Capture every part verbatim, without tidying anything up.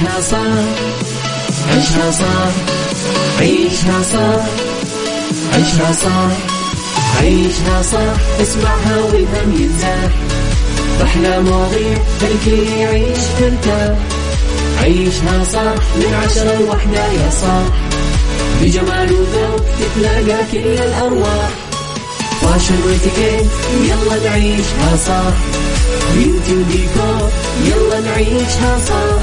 عيشها صح عيشها صح عيشها صح عيشها صح عيشها صح اسمعها والهم ينزاح أحلى مواضيع خليك يعيش ترتاح عيشها صح من عشرة لوحدة يا صاح بجمال وذوق تتلاقى كل الأرواح فاشل واتيكيت يلا نعيشها صح بيوتي وديكور يلا نعيشها صح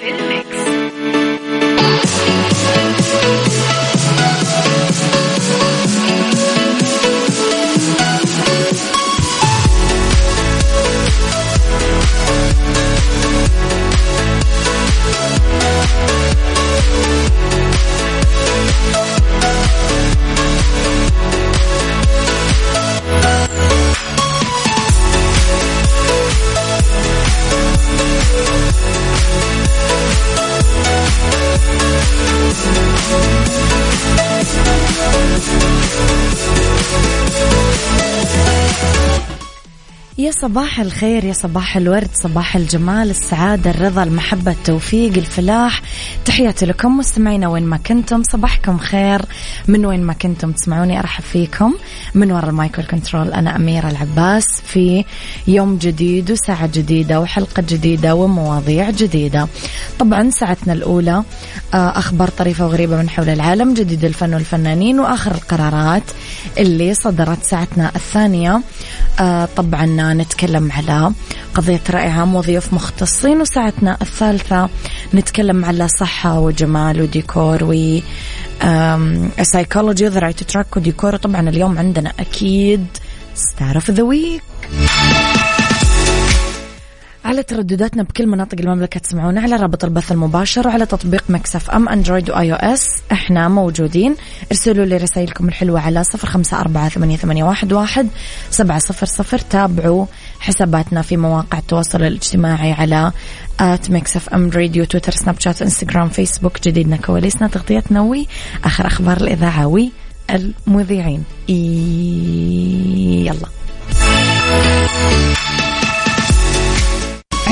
في الميكس. يا صباح الخير، يا صباح الورد، صباح الجمال، السعادة، الرضا، المحبة، التوفيق، الفلاح. تحياتي لكم مستمعينا وين ما كنتم، صباحكم خير من وين ما كنتم تسمعوني. أرحب فيكم من وراء المايكرو كنترول، أنا أميرة العباس، في يوم جديد وساعة جديدة وحلقة جديدة ومواضيع جديدة. طبعا ساعتنا الأولى أخبار طريفة وغريبة من حول العالم، جديد الفن والفنانين وآخر القرارات اللي صدرت. ساعتنا الثانية طبعا نتكلم على قضية رأي عام وضيوف مختصين. وساعتنا الثالثة نتكلم على صحة وجمال وديكور و سايكولوجي، ذا رايت تراك وديكور. طبعا اليوم عندنا أكيد ستار اوف ذا ويك. على تردداتنا بكل مناطق المملكة تسمعونا، على رابط البث المباشر وعلى تطبيق ميكس اف ام اندرويد واي او اس، احنا موجودين. ارسلوا لي رسائلكم الحلوة على صفر خمسة أربعة ثمانية ثمانية واحد واحد سبعة صفر صفر. تابعوا حساباتنا في مواقع التواصل الاجتماعي على آت ميكس اف ام راديو، تويتر، سناب شات، انستغرام، فيسبوك. جديدنا، كواليسنا، تغطيتنا وي اخر اخبار الاذاعة وي المذيعين. يلا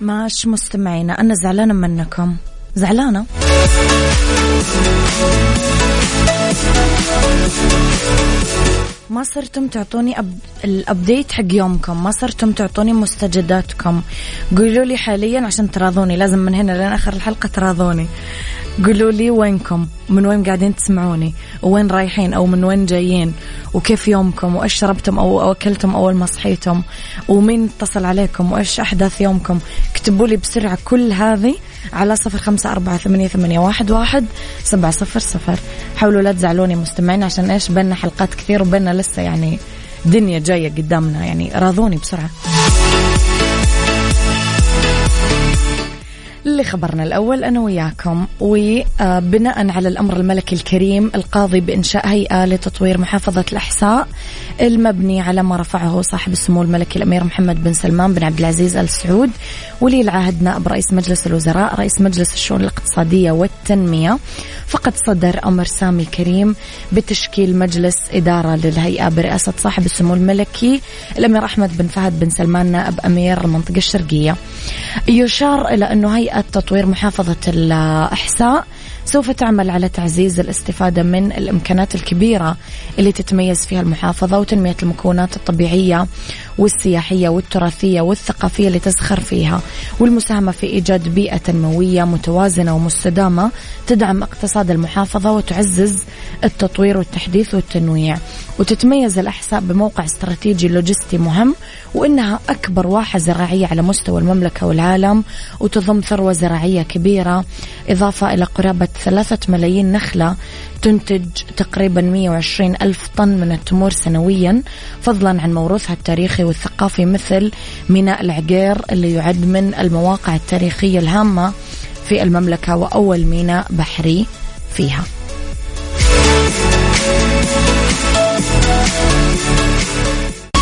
ماش مستمعينا، أنا زعلانة منكم، زعلانة. ما صرتم تعطوني أب... الأبديت حق يومكم، ما صرتم تعطوني مستجداتكم. قولوا لي حاليا عشان تراضوني، لازم من هنا لين آخر الحلقة تراضوني. قولوا لي وينكم، من وين قاعدين تسمعوني، وين رايحين أو من وين جايين، وكيف يومكم، وإيش شربتم أو أكلتم أول ما صحيتم، ومين اتصل عليكم، وإيش أحداث يومكم. اكتبوا لي بسرعة كل هذه على صفر خمسة أربعة ثمانية ثمانية واحد واحد سبعة صفر صفر. حاولوا لا تزعلوني مستمعين، عشان إيش بيننا حلقات كثير وبيننا لسه يعني دنيا جاية قدامنا، يعني راضوني بسرعة. اللي خبرنا الأول أنا وياكم، وبناء على الأمر الملكي الكريم القاضي بإنشاء هيئة لتطوير محافظة الأحساء، المبني على ما رفعه صاحب السمو الملكي الأمير محمد بن سلمان بن عبد العزيز آل سعود، ولي العهد نائب رئيس مجلس الوزراء رئيس مجلس الشؤون الاقتصادية والتنمية، فقد صدر أمر سامي الكريم بتشكيل مجلس إدارة للهيئة برئاسة صاحب السمو الملكي الأمير أحمد بن فهد بن سلمان نائب أمير المنطقة الشرقية. يشار إلى أنه هيئة تطوير محافظة الأحساء سوف تعمل على تعزيز الاستفادة من الإمكانات الكبيرة اللي تتميز فيها المحافظة، وتنمية المكونات الطبيعية والسياحية والتراثية والثقافية اللي تزخر فيها، والمساهمة في إيجاد بيئة تنموية متوازنة ومستدامة تدعم اقتصاد المحافظة وتعزز التطوير والتحديث والتنويع. وتتميز الأحساء بموقع استراتيجي لوجستي مهم، وإنها أكبر واحة زراعية على مستوى المملكة والعالم، وتضم ثروة زراعية كبيرة، إضافة إلى قرابة ثلاثة ملايين نخلة تنتج تقريبا مئة وعشرين ألف طن من التمور سنويا، فضلا عن موروثها التاريخي والثقافي مثل ميناء العقير اللي يعد من المواقع التاريخية الهامة في المملكة وأول ميناء بحري فيها.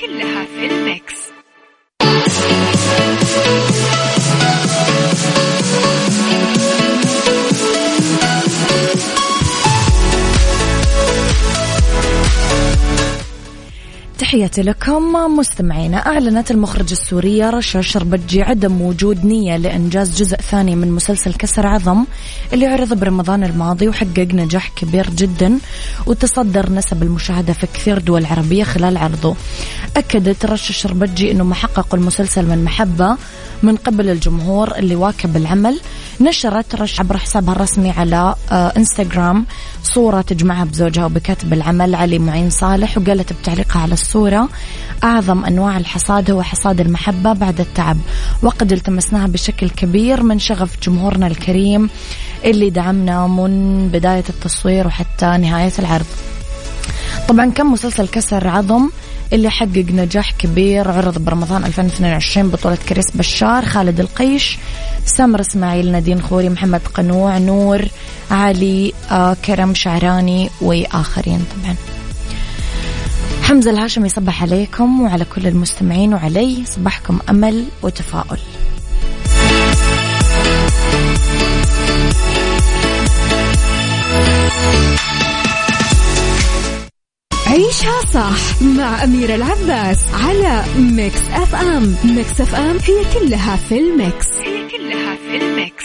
كلها في الميكس. تحياتي لكم مستمعينا. أعلنت المخرجة السورية رشا شربجي عدم وجود نية لإنجاز جزء ثاني من مسلسل كسر عظم اللي عرض برمضان الماضي وحقق نجاح كبير جدا وتصدر نسب المشاهدة في كثير دول عربية خلال عرضه. أكدت رشا شربجي أنه ما حققوا المسلسل من محبة من قبل الجمهور اللي واكب العمل. نشرت رشا عبر حسابها الرسمي على إنستغرام صورة تجمعها بزوجها وبكاتب العمل علي معين صالح، وقالت بتعليقها على الصورة: أعظم أنواع الحصاد هو حصاد المحبة بعد التعب، وقد التمسناها بشكل كبير من شغف جمهورنا الكريم اللي دعمنا من بداية التصوير وحتى نهاية العرض. طبعا كم مسلسل كسر عظم اللي حقق نجاح كبير عرض برمضان ألفين واثنين وعشرين بطولة كريس بشار، خالد القيش، سمر اسماعيل، نادين خوري، محمد قنوع، نور علي كرم، شعراني وآخرين. طبعا حمزة الهاشم يصبح عليكم وعلى كل المستمعين، وعلي صباحكم أمل وتفاؤل. عيشها صح مع أميرة العباس على ميكس أف أم. ميكس أف أم هي كلها في الميكس، هي كلها في الميكس.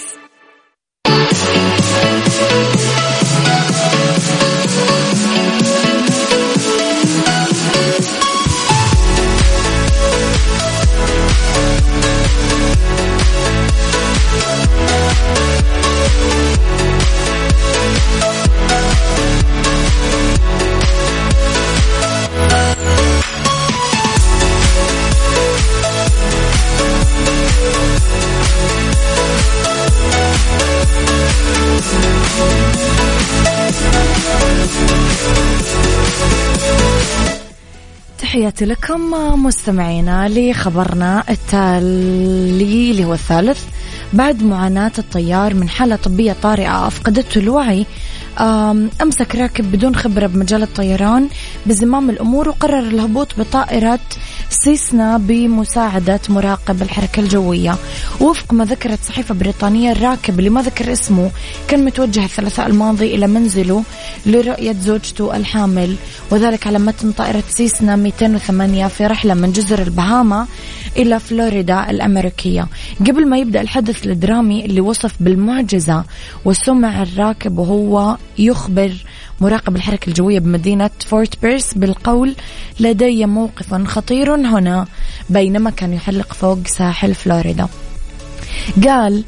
تحياتي لكم مستمعينا لخبرنا التالي اللي هو الثالث. بعد معاناة الطيار من حالة طبية طارئة أفقدته الوعي، أمسك راكب بدون خبرة بمجال الطيران بزمام الأمور وقرر الهبوط بطائرة سيسنا بمساعدة مراقب الحركة الجوية. وفق ما ذكرت صحيفة بريطانية، الراكب اللي ما ذكر اسمه كان متوجه الثلاثاء الماضي إلى منزله لرؤية زوجته الحامل، وذلك على متن طائرة سيسنا مئتين وثمانية في رحلة من جزر البهاما إلى فلوريدا الأمريكية. قبل ما يبدأ الحدث الدرامي اللي وصف بالمعجزة، وسمع الراكب وهو يخبر مراقب الحركة الجوية بمدينة فورت بيرس بالقول: لدي موقف خطير هنا، بينما كان يحلق فوق ساحل فلوريدا. قال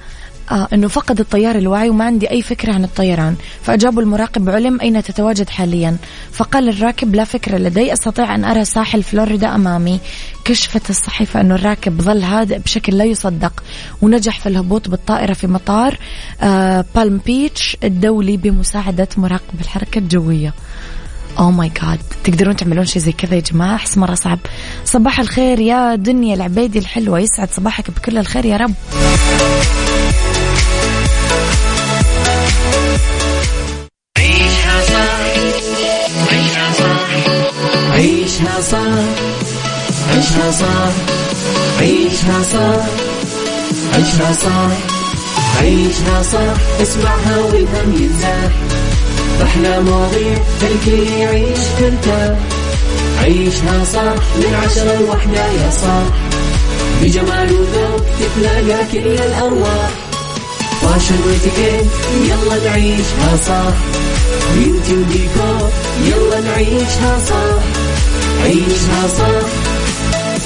آه أنه فقد الطيار الوعي وما عندي أي فكرة عن الطيران. فأجابوا المراقب: علم أين تتواجد حاليا؟ فقال الراكب: لا فكرة لدي، أستطيع أن أرى ساحل فلوريدا أمامي. كشفت الصحيفة أن الراكب ظل هادئ بشكل لا يصدق، ونجح في الهبوط بالطائرة في مطار آه بالم بيتش الدولي بمساعدة مراقب الحركة الجوية. أوه ماي جاد، تقدرون تعملون شيء زي كذا يا جماعة؟ أحس مرة صعب. صباح الخير يا دنيا العبيدي الحلوة، يسعد صباحك بكل الخير يا رب. عيشها صح، عيشها صح، عيشها صح، عيشها صح، عيشها صح، اسمعها والهم ينزاح، أحلى مواضيع الكل يعيش ترتاح، عيشها صح من عشرة لوحدة يا صاح، بجمال وذوق تتلاقى كل الأرواح، فاشل واتيكيت يلا نعيشها صح، بيوتي وديكور يلا نعيشها صح، عيشها صح،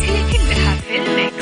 هي كلها في الميكس.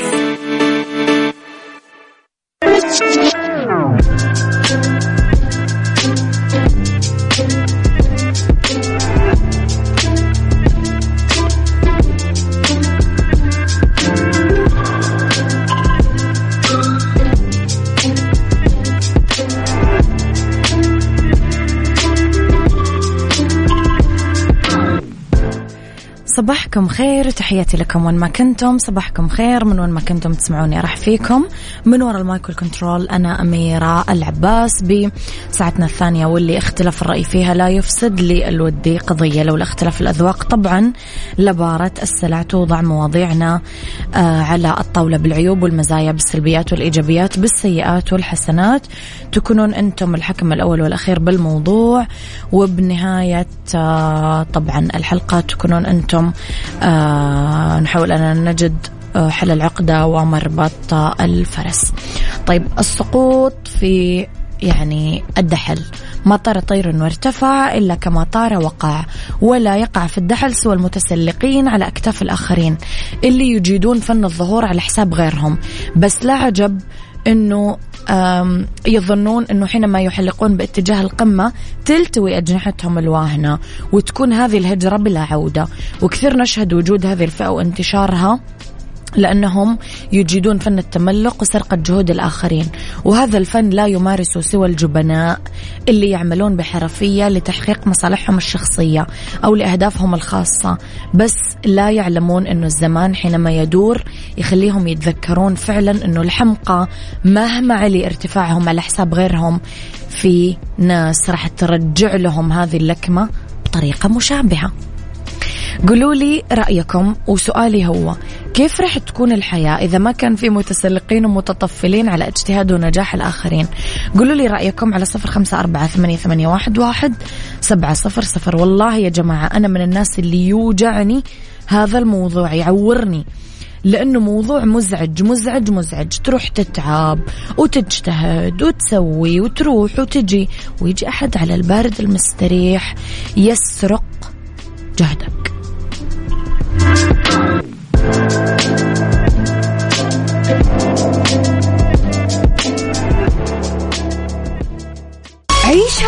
صباحكم خير، تحياتي لكم وين ما كنتم. صباحكم خير من وين ما كنتم تسمعوني، راح فيكم من وراء المايك والكنترول أنا أميرة العباس بساعتنا الثانية، واللي اختلف الرأي فيها لا يفسد لي الودي قضية، لولا اختلاف الأذواق طبعا لبارة السلع. توضع مواضيعنا على الطاولة بالعيوب والمزايا، بالسلبيات والإيجابيات، بالسيئات والحسنات. تكونون أنتم الحكم الأول والأخير بالموضوع، وبنهاية طبعا الحلقة تكونون أنتم آه نحاول أن نجد آه حل العقدة ومربط الفرس. طيب، السقوط في يعني الدحل، ما طار طير وارتفع إلا كما طار وقع، ولا يقع في الدحل سوى المتسلقين على أكتاف الآخرين اللي يجيدون فن الظهور على حساب غيرهم. بس لا عجب أنه يظنون أنه حينما يحلقون باتجاه القمة تلتوي أجنحتهم الواهنة وتكون هذه الهجرة بلا عودة. وكثير نشهد وجود هذه الفئة وانتشارها لأنهم يجيدون فن التملق وسرقة جهود الآخرين، وهذا الفن لا يمارس سوى الجبناء اللي يعملون بحرفية لتحقيق مصالحهم الشخصية أو لأهدافهم الخاصة، بس لا يعلمون أنه الزمان حينما يدور يخليهم يتذكرون فعلا أنه الحمقى مهما علي ارتفاعهم على حساب غيرهم، في ناس راح ترجع لهم هذه اللكمة بطريقة مشابهة. قولوا لي رأيكم، وسؤالي هو كيف رح تكون الحياة إذا ما كان في متسلقين ومتطفلين على اجتهاد ونجاح الآخرين؟ قولوا لي رأيكم على صفر خمسة أربعة ثمانية ثمانية واحد واحد سبعة صفر صفر. والله يا جماعة أنا من الناس اللي يوجعني هذا الموضوع، يعورني لأنه موضوع مزعج مزعج مزعج. تروح تتعب وتجتهد وتسوي وتروح وتجي، ويجي أحد على البارد المستريح يسرق جهدك. عيشها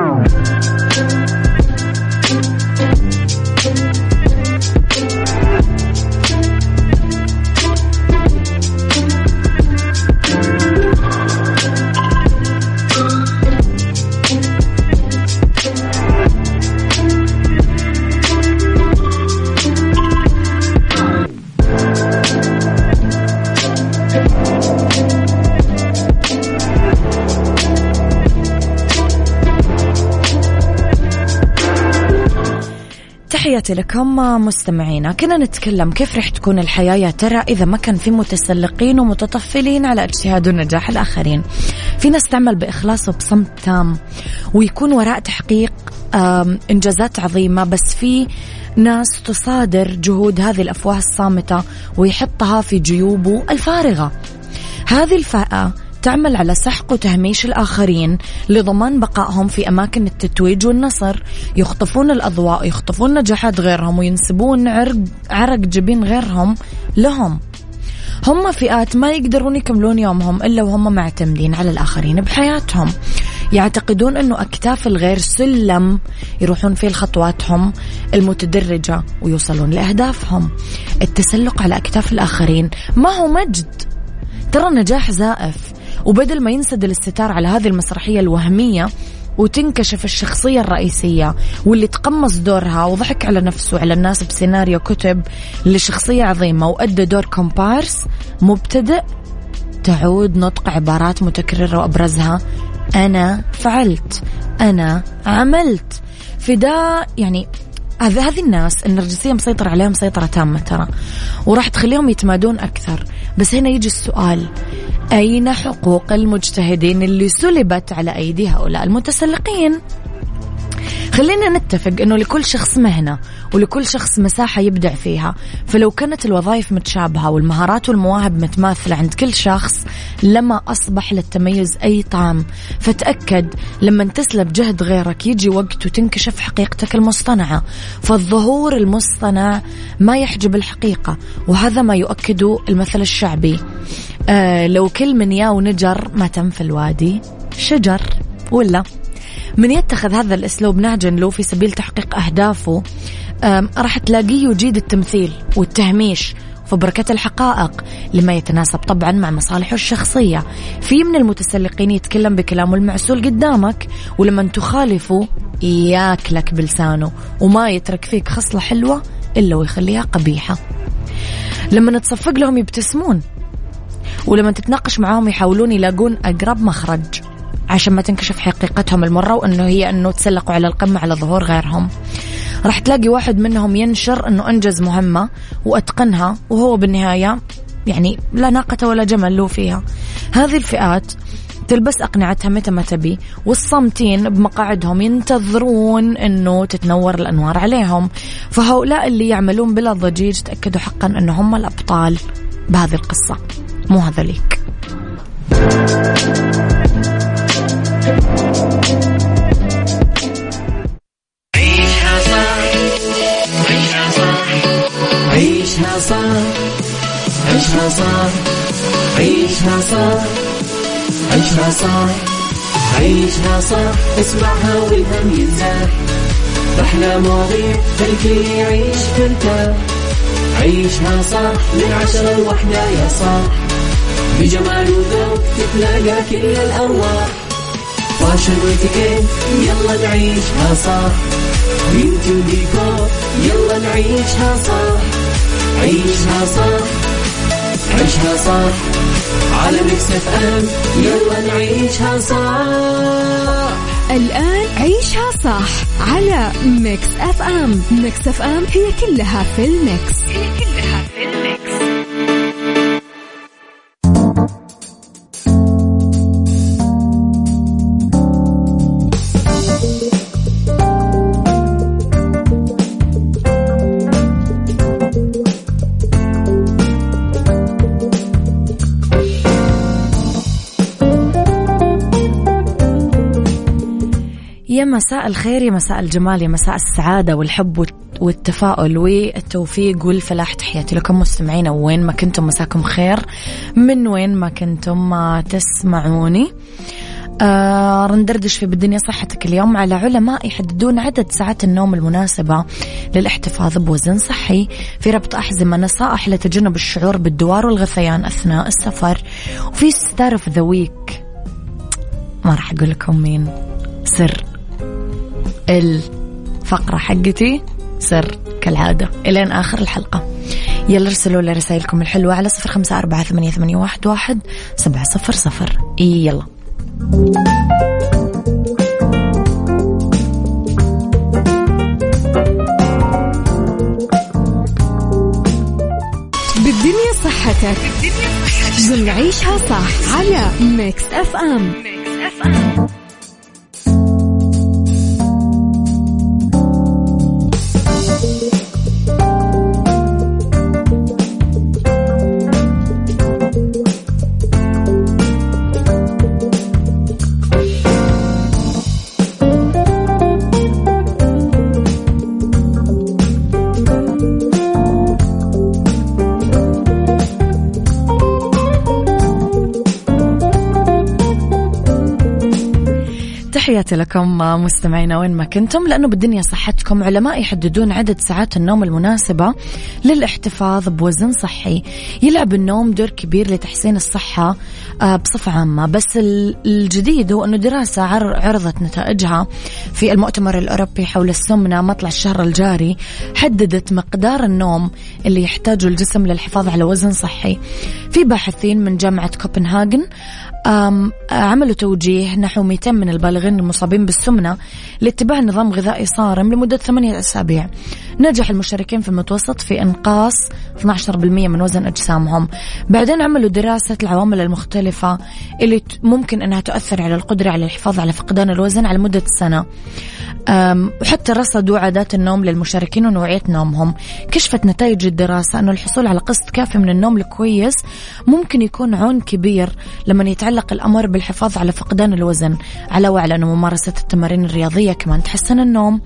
تحياتي لكم مستمعينا. كنا نتكلم كيف رح تكون الحياة يا ترى إذا ما كان في متسلقين ومتطفلين على اجتهاد ونجاح الآخرين. في ناس تعمل بإخلاص وبصمت تام ويكون وراء تحقيق إنجازات عظيمة، بس في ناس تصادر جهود هذه الأفواه الصامتة ويحطها في جيوبه الفارغة. هذه الفئة تعمل على سحق وتهميش الآخرين لضمان بقائهم في أماكن التتويج والنصر، يخطفون الأضواء، يخطفون نجاحات غيرهم، وينسبون عرق جبين غيرهم لهم. هم فئات ما يقدرون يكملون يومهم إلا وهم معتمدين على الآخرين بحياتهم، يعتقدون أنه أكتاف الغير سلم يروحون فيه لخطواتهم المتدرجة ويوصلون لأهدافهم. التسلق على أكتاف الآخرين ما هو مجد، ترى نجاح زائف. وبدل ما ينسد الاستتار على هذه المسرحية الوهمية وتنكشف الشخصية الرئيسية واللي تقمص دورها وضحك على نفسه على الناس بسيناريو كتب لشخصية عظيمة وأدى دور كومبارس مبتدئ، تعود نطق عبارات متكررة وأبرزها أنا فعلت، أنا عملت. فدا يعني هذه الناس النرجسية مسيطر عليهم سيطرة تامة ترى، وراح تخليهم يتمادون أكثر. بس هنا يجي السؤال، أين حقوق المجتهدين اللي سلبت على أيدي هؤلاء المتسلقين؟ خلينا نتفق أنه لكل شخص مهنة ولكل شخص مساحة يبدع فيها، فلو كانت الوظائف متشابهة والمهارات والمواهب متماثلة عند كل شخص لما أصبح للتميز أي طعم. فتأكد لما تسلب جهد غيرك يجي وقت وتنكشف حقيقتك المصطنعة، فالظهور المصطنع ما يحجب الحقيقة، وهذا ما يؤكده المثل الشعبي آه لو كل من يا ونجر ما تم في الوادي شجر. ولا من يتخذ هذا الأسلوب نهجا له في سبيل تحقيق أهدافه راح تلاقيه يجيد التمثيل والتهميش وفبركة الحقائق لما يتناسب طبعا مع مصالحه الشخصية. في من المتسلقين يتكلم بكلامه المعسول قدامك، ولما تخالفه ياكلك بلسانه وما يترك فيك خصلة حلوة إلا ويخليها قبيحة. لما نتصفق لهم يبتسمون، ولما تتناقش معهم يحاولون يلاقون أقرب مخرج عشان ما تنكشف حقيقتهم المرة، وأنه هي أنه تسلقوا على القمة على ظهور غيرهم. راح تلاقي واحد منهم ينشر أنه أنجز مهمة وأتقنها، وهو بالنهاية يعني لا ناقة ولا جمل له فيها. هذه الفئات تلبس أقنعتها متى ما تبي، والصامتين بمقاعدهم ينتظرون أنه تتنور الأنوار عليهم. فهؤلاء اللي يعملون بلا ضجيج تأكدوا حقا أنه هم الأبطال بهذه القصة، مو هذليك. عيشها صح، عيشها صح، عيشها صح، عيشها صح، عيشها صح، عيشها صح، عيشها صح، اسمعها والهم ينزاح، أحلى مواضيع خليك يعيش فيها، عيشها صح من عشرة لوحدة يا صاح، بجمال وذوق تتلاقى كل الأرواح. فاشل واتيكيت يلا نعيشها صح، بيوتي وديكور يلا نعيشها صح، عيشها صح، عيشها صح، على ميكس اف ام يلا نعيشها صح. الآن عيشها صح على ميكس اف ام. ميكس اف ام هي كلها في الميكس، هي كلها في الميكس. يا مساء الخير، يا مساء الجمال، يا مساء السعادة والحب والتفاؤل والتوفيق والفلاح. تحياتي لكم مستمعين وين ما كنتم، مساكم خير من وين ما كنتم ما تسمعوني. آه رندردش في بالدنيا صحتك اليوم على علماء يحددون عدد ساعات النوم المناسبة للاحتفاظ بوزن صحي، في ربط أحزمة نصائح لتجنب الشعور بالدوار والغثيان أثناء السفر. وفي ستارف ذا ويك، ما راح أقول لكم مين، سر الفقرة حقتي سر كالعادة إلين آخر الحلقة. يلا ارسلوا لي رسائلكم الحلوة على صفر خمسة أربعة ثمانية ثمانية واحد واحد سبعة صفر صفر. يلا بالدنيا صحتك، بنعيشها صح على ميكس أف أم. ميكس أف أم. تحياتي لكم مستمعينا وين ما كنتم. لأنه بالدنيا صحتكم علماء يحددون عدد ساعات النوم المناسبة للاحتفاظ بوزن صحي. يلعب النوم دور كبير لتحسين الصحة بصفة عامة، بس الجديد هو أنه دراسة عرضت نتائجها في المؤتمر الأوروبي حول السمنة مطلع الشهر الجاري حددت مقدار النوم اللي يحتاجه الجسم للحفاظ على وزن صحي. في باحثين من جامعة كوبنهاجن عملوا توجيه نحو مئتين من البالغين المصابين بالسمنة لاتباع نظام غذائي صارم لمدة ثمانية أسابيع. نجح المشاركين في المتوسط في إنقاص اثنا عشر بالمئة من وزن أجسامهم. بعدين عملوا دراسة العوامل المختلفة اللي ممكن أنها تؤثر على القدرة على الحفاظ على فقدان الوزن على مدة سنة، وحتى رصدوا عادات النوم للمشاركين ونوعية نومهم. كشفت نتائج الدراسة أنه الحصول على قسط كافي من النوم الكويس ممكن يكون عون كبير لمن يتعلق الأمر بالحفاظ على فقدان الوزن، علاوة على أن ممارسة التمارين الرياضية كمان تحسن النوم.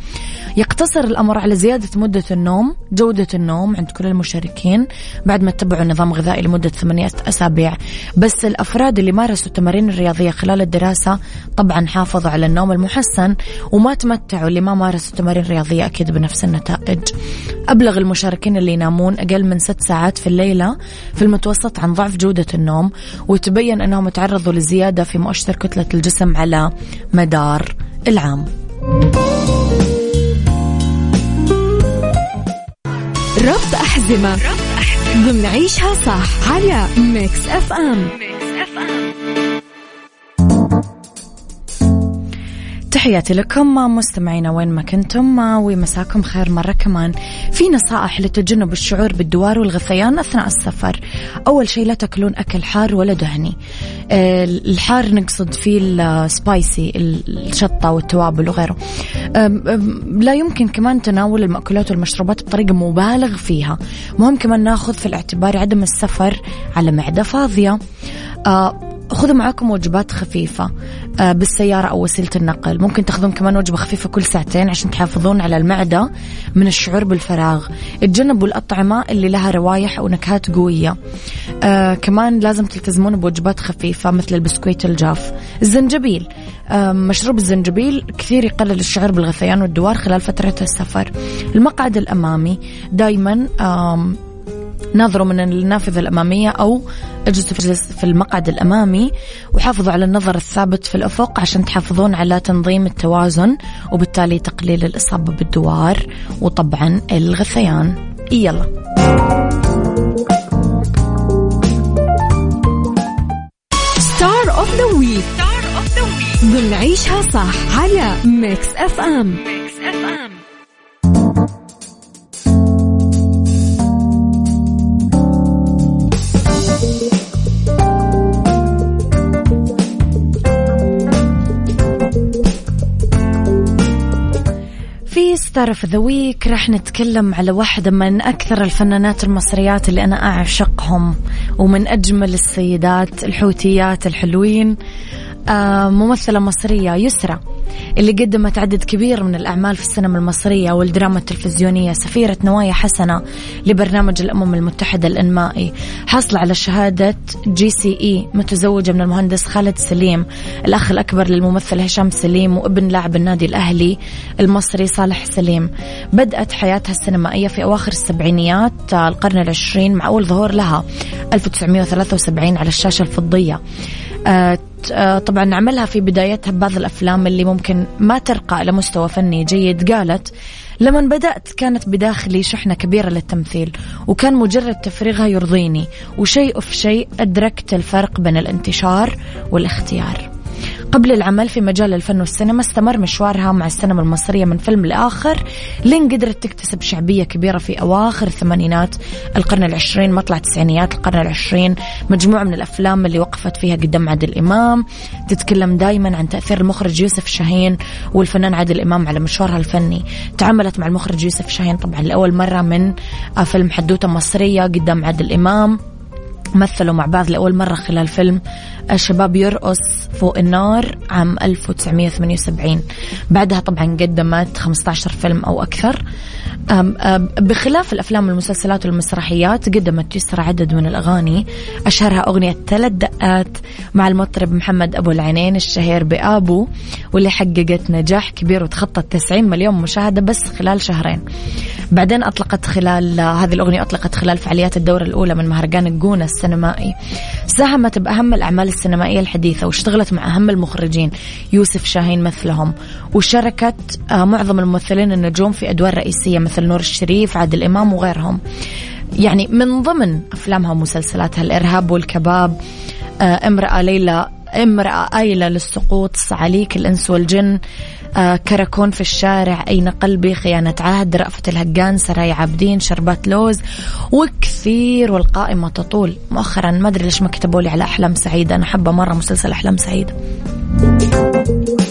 يقتصر الأمر على زيادة مدة النوم، جودة النوم عند كل المشاركين بعد ما اتبعوا نظام غذائي لمدة ثمانية أسابيع. بس الأفراد اللي مارسوا التمارين الرياضية خلال الدراسة طبعا حافظوا على النوم المحسن، وما تمتعوا اللي ما مارسوا تمارين رياضية أكيد بنفس النتائج. أبلغ المشاركين اللي ينامون أقل من ست ساعات في الليلة في المتوسط عن ضعف جودة النوم، وتبين أنهم تعرضوا لزيادة في مؤشر كتلة الجسم على مدار العام. ربط أحزمة ضمن عيشها صح على ميكس أف أم. تحياتي لكم مستمعينا وين ما كنتم، ومساكم خير مرة كمان. في نصائح لتجنب الشعور بالدوار والغثيان أثناء السفر. أول شيء لا تأكلون أكل حار ولا دهني. الحار نقصد فيه السبايسي، الشطة والتوابل وغيره. لا يمكن كمان تناول المأكولات والمشروبات بطريقة مبالغ فيها. مهم كمان ناخذ في الاعتبار عدم السفر على معدة فاضية. خذوا معاكم وجبات خفيفة بالسيارة أو وسيلة النقل. ممكن تاخذون كمان وجبة خفيفة كل ساعتين عشان تحافظون على المعدة من الشعور بالفراغ. اتجنبوا الأطعمة اللي لها روايح أو نكهات قوية. آه كمان لازم تلتزمون بوجبات خفيفة مثل البسكويت الجاف. الزنجبيل، آه مشروب الزنجبيل كثير يقلل الشعور بالغثيان والدوار خلال فترة السفر. المقعد الأمامي دايما آه نظروا من النافذة الأمامية أو اجلسوا في المقعد الأمامي، وحافظوا على النظر الثابت في الأفق عشان تحافظون على تنظيم التوازن وبالتالي تقليل الإصابة بالدوار وطبعا الغثيان. يلا ستار اوف ذا ويك بنعيشها صح على ميكس اف ام. تعرف ذا ويك راح نتكلم على واحدة من أكثر الفنانات المصريات اللي أنا أعشقهم، ومن أجمل السيدات الحوتيات الحلوين، ممثلة مصرية يسرى اللي قدمت عدد كبير من الأعمال في السينما المصرية والدراما التلفزيونية. سفيرة نوايا حسنة لبرنامج الأمم المتحدة الإنمائي، حاصلة على شهادة جي سي إي، متزوجة من المهندس خالد سليم الأخ الأكبر للممثل هشام سليم وابن لاعب النادي الأهلي المصري صالح سليم. بدأت حياتها السينمائية في أواخر السبعينيات القرن العشرين مع أول ظهور لها ألف وتسعمائة وثلاثة وسبعين على الشاشة الفضية. طبعا عملها في بدايتها ببعض الأفلام اللي ممكن ما ترقى إلى مستوى فني جيد. قالت لما بدأت كانت بداخلي شحنة كبيرة للتمثيل، وكان مجرد تفريغها يرضيني، وشيء في شيء أدركت الفرق بين الانتشار والاختيار. قبل العمل في مجال الفن والسينما استمر مشوارها مع السينما المصرية من فيلم لآخر لين قدرت تكتسب شعبية كبيرة في أواخر الثمانينات القرن العشرين مطلع التسعينيات القرن العشرين. مجموعة من الأفلام اللي وقفت فيها قدام عادل إمام تتكلم دايما عن تأثير المخرج يوسف شاهين والفنان عادل إمام على مشوارها الفني. تعاملت مع المخرج يوسف شاهين طبعا لأول مرة من فيلم حدوتة مصرية قدام عادل إمام، مثلوا مع بعض لأول مرة خلال فيلم الشباب يرقص فوق النار عام ألف وتسعمائة وثمانية وسبعين. بعدها طبعا قدمت خمسة عشر فيلم أو أكثر. بخلاف الأفلام والمسلسلات والمسرحيات قدمت يسرى عدد من الأغاني، أشهرها أغنية ثلاث دقات مع المطرب محمد أبو العينين الشهير بأبو، واللي حققت نجاح كبير وتخطت تسعين مليون مشاهدة بس خلال شهرين. بعدين أطلقت خلال هذه الأغنية أطلقت خلال فعاليات الدورة الأولى من مهرجان الجونة السينمائي. ساهمت بأهم الأعمال السينمائية الحديثة واشتغلت مع أهم المخرجين يوسف شاهين مثلهم، وشاركت معظم الممثلين النجوم في أدوار رئيسية مثل نور الشريف عادل إمام وغيرهم. يعني من ضمن أفلامها ومسلسلاتها الإرهاب والكباب، امرأة ليلى امرأة آيلة للسقوط، عليك الإنس والجن، آه كراكون في الشارع، أين قلبي، خيانة عهد، رأفت الهجان، سراي عابدين، شربات لوز، وكثير والقائمة تطول. مؤخرا ما أدري ليش ما كتبوا لي على أحلام سعيدة، أنا حابة مرة مسلسل أحلام سعيدة.